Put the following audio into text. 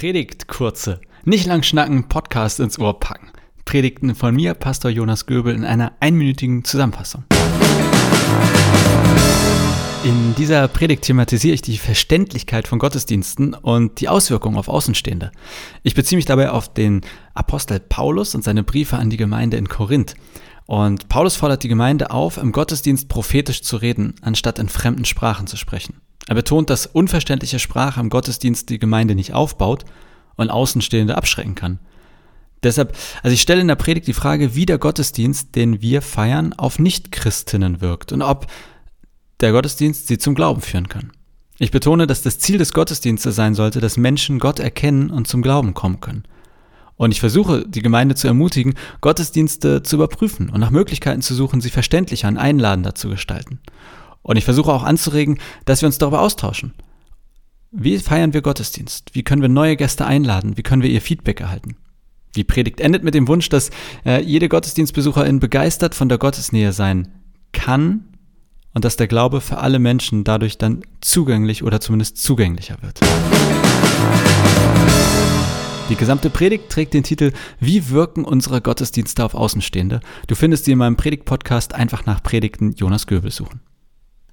Predigtkurze. Nicht lang schnacken, Podcast ins Ohr packen. Predigten von mir, Pastor Jonas Göbel, in einer einminütigen Zusammenfassung. In dieser Predigt thematisiere ich die Verständlichkeit von Gottesdiensten und die Auswirkungen auf Außenstehende. Ich beziehe mich dabei auf den Apostel Paulus und seine Briefe an die Gemeinde in Korinth. Und Paulus fordert die Gemeinde auf, im Gottesdienst prophetisch zu reden, anstatt in fremden Sprachen zu sprechen. Er betont, dass unverständliche Sprache im Gottesdienst die Gemeinde nicht aufbaut und Außenstehende abschrecken kann. Deshalb, ich stelle in der Predigt die Frage, wie der Gottesdienst, den wir feiern, auf Nichtchristinnen wirkt und ob der Gottesdienst sie zum Glauben führen kann. Ich betone, dass das Ziel des Gottesdienstes sein sollte, dass Menschen Gott erkennen und zum Glauben kommen können. Und ich versuche, die Gemeinde zu ermutigen, Gottesdienste zu überprüfen und nach Möglichkeiten zu suchen, sie verständlicher und einladender zu gestalten. Und ich versuche auch anzuregen, dass wir uns darüber austauschen. Wie feiern wir Gottesdienst? Wie können wir neue Gäste einladen? Wie können wir ihr Feedback erhalten? Die Predigt endet mit dem Wunsch, dass jede Gottesdienstbesucherin begeistert von der Gottesnähe sein kann und dass der Glaube für alle Menschen dadurch dann zugänglich oder zumindest zugänglicher wird. Die gesamte Predigt trägt den Titel »Wie wirken unsere Gottesdienste auf Außenstehende?« Du findest sie in meinem Predigt-Podcast. Einfach nach Predigten Jonas Göbel suchen.